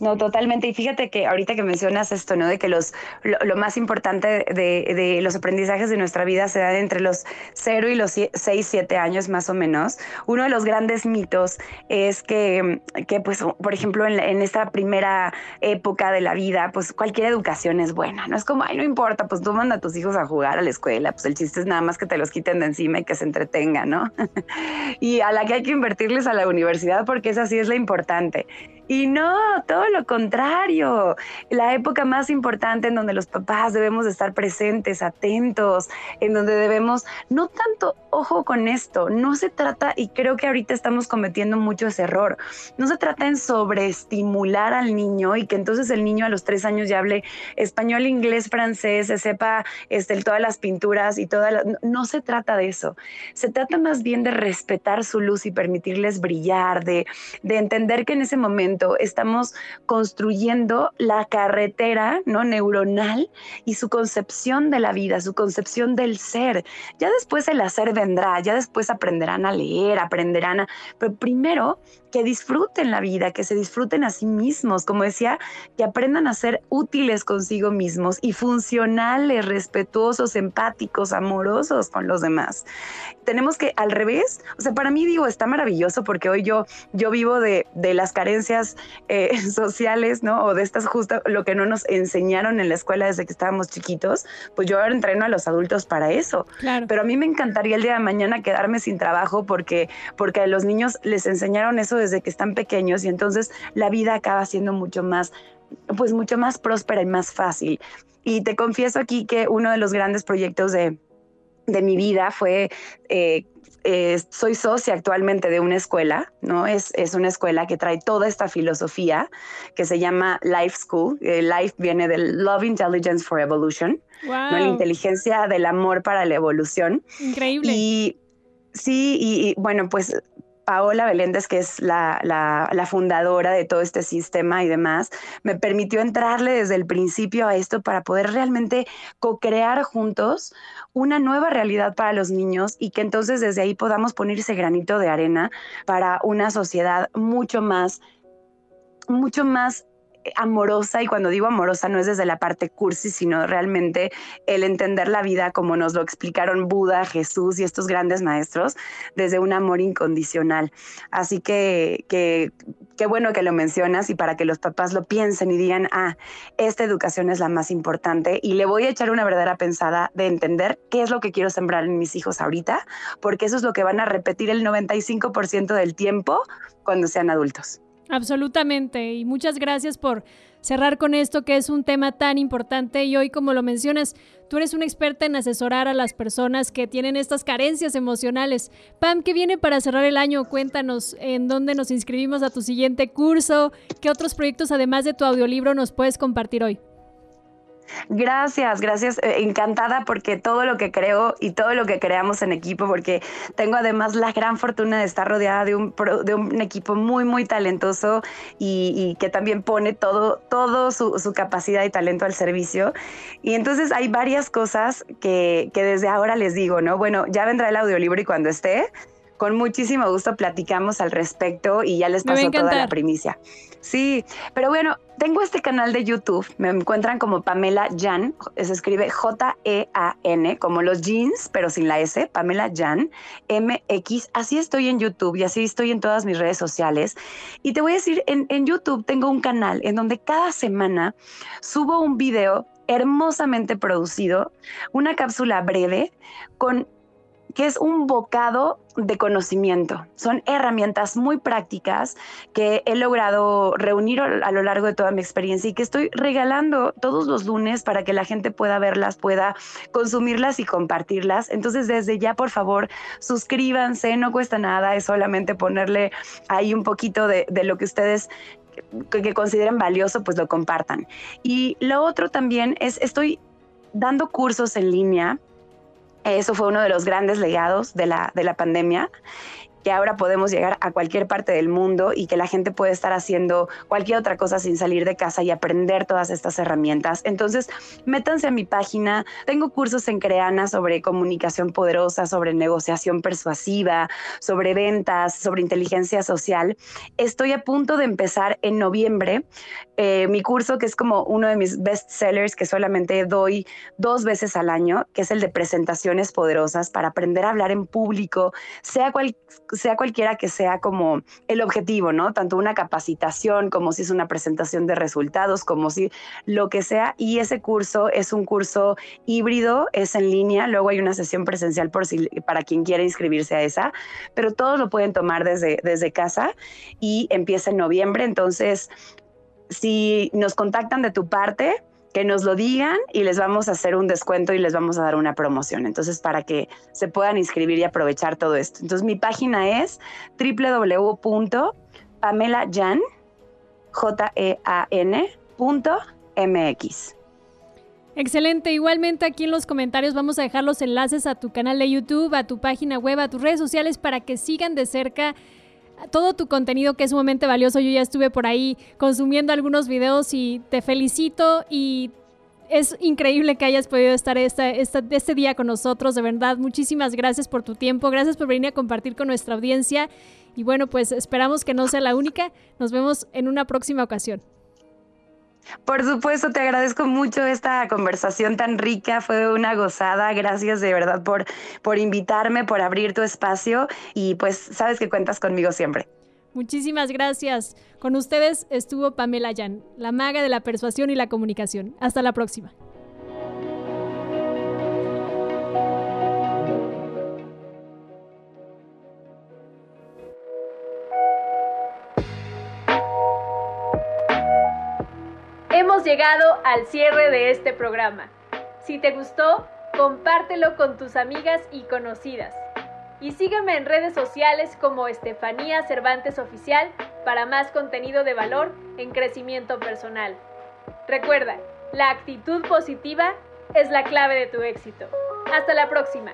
No, totalmente. Y fíjate que ahorita que mencionas esto, ¿no? De que los, lo, lo más importante de, de los aprendizajes de nuestra vida se dan entre los cero y los seis, siete años más o menos. Uno de los grandes mitos es que, que pues, por ejemplo, en, en esta primera época de la vida, pues cualquier educación es buena. No es como, ay, no importa, pues tú manda a tus hijos a jugar a la escuela. Pues el chiste es nada más que te los quiten de encima y que se entretengan, ¿no? Y a la que hay que invertirles a la universidad porque esa sí es la importante. Y no, todo lo contrario. La época más importante en donde los papás debemos de estar presentes, atentos, en donde debemos, no tanto, ojo con esto, no se trata, y creo que ahorita estamos cometiendo mucho ese error, no se trata en sobreestimular al niño y que entonces el niño a los tres años ya hable español, inglés, francés, se sepa este, todas las pinturas y todas las... No, no se trata de eso. Se trata más bien de respetar su luz y permitirles brillar, de, de entender que en ese momento estamos construyendo la carretera, ¿no?, neuronal y su concepción de la vida, su concepción del ser. Ya después el hacer vendrá, ya después aprenderán a leer, aprenderán a... Pero primero que disfruten la vida, que se disfruten a sí mismos, como decía, que aprendan a ser útiles consigo mismos y funcionales, respetuosos, empáticos, amorosos con los demás. Tenemos que, al revés, o sea, para mí, digo, está maravilloso porque hoy yo, yo vivo de, de las carencias eh, sociales, ¿no? O de estas justas, lo que no nos enseñaron en la escuela desde que estábamos chiquitos, pues yo ahora entreno a los adultos para eso. Claro. Pero a mí me encantaría el día de mañana quedarme sin trabajo porque, porque a los niños les enseñaron eso desde que están pequeños y entonces la vida acaba siendo mucho más, pues mucho más próspera y más fácil. Y te confieso aquí que uno de los grandes proyectos de, de mi vida fue... Eh, Eh, soy socia actualmente de una escuela, ¿no? Es, es una escuela que trae toda esta filosofía que se llama Life School. Eh, Life viene del Love Intelligence for Evolution, wow. ¿No? La inteligencia del amor para la evolución. Increíble. Y sí, y, y bueno, pues Paola Beléndez, que es la, la, la fundadora de todo este sistema y demás, me permitió entrarle desde el principio a esto para poder realmente co-crear juntos una nueva realidad para los niños y que entonces desde ahí podamos poner ese granito de arena para una sociedad mucho más, mucho más amorosa, y cuando digo amorosa no es desde la parte cursi, sino realmente el entender la vida como nos lo explicaron Buda, Jesús y estos grandes maestros, desde un amor incondicional. Así que que, que bueno que lo mencionas y para que los papás lo piensen y digan, ah, esta educación es la más importante y le voy a echar una verdadera pensada de entender qué es lo que quiero sembrar en mis hijos ahorita, porque eso es lo que van a repetir el noventa y cinco por ciento del tiempo cuando sean adultos. Absolutamente, y muchas gracias por cerrar con esto que es un tema tan importante y hoy, como lo mencionas, tú eres una experta en asesorar a las personas que tienen estas carencias emocionales. Pam, ¿qué viene para cerrar el año? Cuéntanos en dónde nos inscribimos a tu siguiente curso, qué otros proyectos además de tu audiolibro nos puedes compartir hoy. Gracias, gracias, eh, encantada porque todo lo que creo y todo lo que creamos en equipo, porque tengo además la gran fortuna de estar rodeada de un, pro, de un equipo muy, muy talentoso y, y que también pone todo, todo su, su capacidad y talento al servicio. Y entonces hay varias cosas que, que desde ahora les digo, ¿no? Bueno, ya vendrá el audiolibro y cuando esté... Con muchísimo gusto platicamos al respecto y ya les paso toda la primicia. Sí, pero bueno, tengo este canal de YouTube, me encuentran como Pamela Jan, se escribe J E A N, como los jeans, pero sin la S, Pamela Jan, M X, así estoy en YouTube y así estoy en todas mis redes sociales. Y te voy a decir, en, en YouTube tengo un canal en donde cada semana subo un video hermosamente producido, una cápsula breve con... que es un bocado de conocimiento. Son herramientas muy prácticas que he logrado reunir a lo largo de toda mi experiencia y que estoy regalando todos los lunes para que la gente pueda verlas, pueda consumirlas y compartirlas. Entonces, desde ya, por favor, suscríbanse, no cuesta nada, es solamente ponerle ahí un poquito de, de lo que ustedes que, que consideren valioso, pues lo compartan. Y lo otro también es, estoy dando cursos en línea. Eso fue uno de los grandes legados de la, de la pandemia, que ahora podemos llegar a cualquier parte del mundo y que la gente puede estar haciendo cualquier otra cosa sin salir de casa y aprender todas estas herramientas. Entonces, métanse a mi página. Tengo cursos en Creana sobre comunicación poderosa, sobre negociación persuasiva, sobre ventas, sobre inteligencia social. Estoy a punto de empezar en noviembre eh, mi curso, que es como uno de mis best sellers, que solamente doy dos veces al año, que es el de presentaciones poderosas para aprender a hablar en público, sea cual sea cualquiera que sea como el objetivo, ¿no? Tanto una capacitación, como si es una presentación de resultados, como si lo que sea. Y ese curso es un curso híbrido, es en línea. Luego hay una sesión presencial por si, para quien quiera inscribirse a esa, pero todos lo pueden tomar desde, desde casa y empieza en noviembre. Entonces, si nos contactan de tu parte, que nos lo digan y les vamos a hacer un descuento y les vamos a dar una promoción. Entonces, para que se puedan inscribir y aprovechar todo esto. Entonces, mi página es doble u doble u doble u punto pamela jan punto m x. Excelente. Igualmente, aquí en los comentarios vamos a dejar los enlaces a tu canal de YouTube, a tu página web, a tus redes sociales para que sigan de cerca todo tu contenido, que es sumamente valioso. Yo ya estuve por ahí consumiendo algunos videos y te felicito y es increíble que hayas podido estar esta, esta, este día con nosotros, de verdad, muchísimas gracias por tu tiempo, gracias por venir a compartir con nuestra audiencia y bueno, pues esperamos que no sea la única, nos vemos en una próxima ocasión. Por supuesto, te agradezco mucho esta conversación tan rica, fue una gozada, gracias de verdad por, por invitarme, por abrir tu espacio y pues sabes que cuentas conmigo siempre. Muchísimas gracias. Con ustedes estuvo Pamela Jan, la maga de la persuasión y la comunicación. Hasta la próxima. Hemos llegado al cierre de este programa. Si te gustó, compártelo con tus amigas y conocidas. Y sígueme en redes sociales como Estefanía Cervantes Oficial para más contenido de valor en crecimiento personal. Recuerda, la actitud positiva es la clave de tu éxito. Hasta la próxima.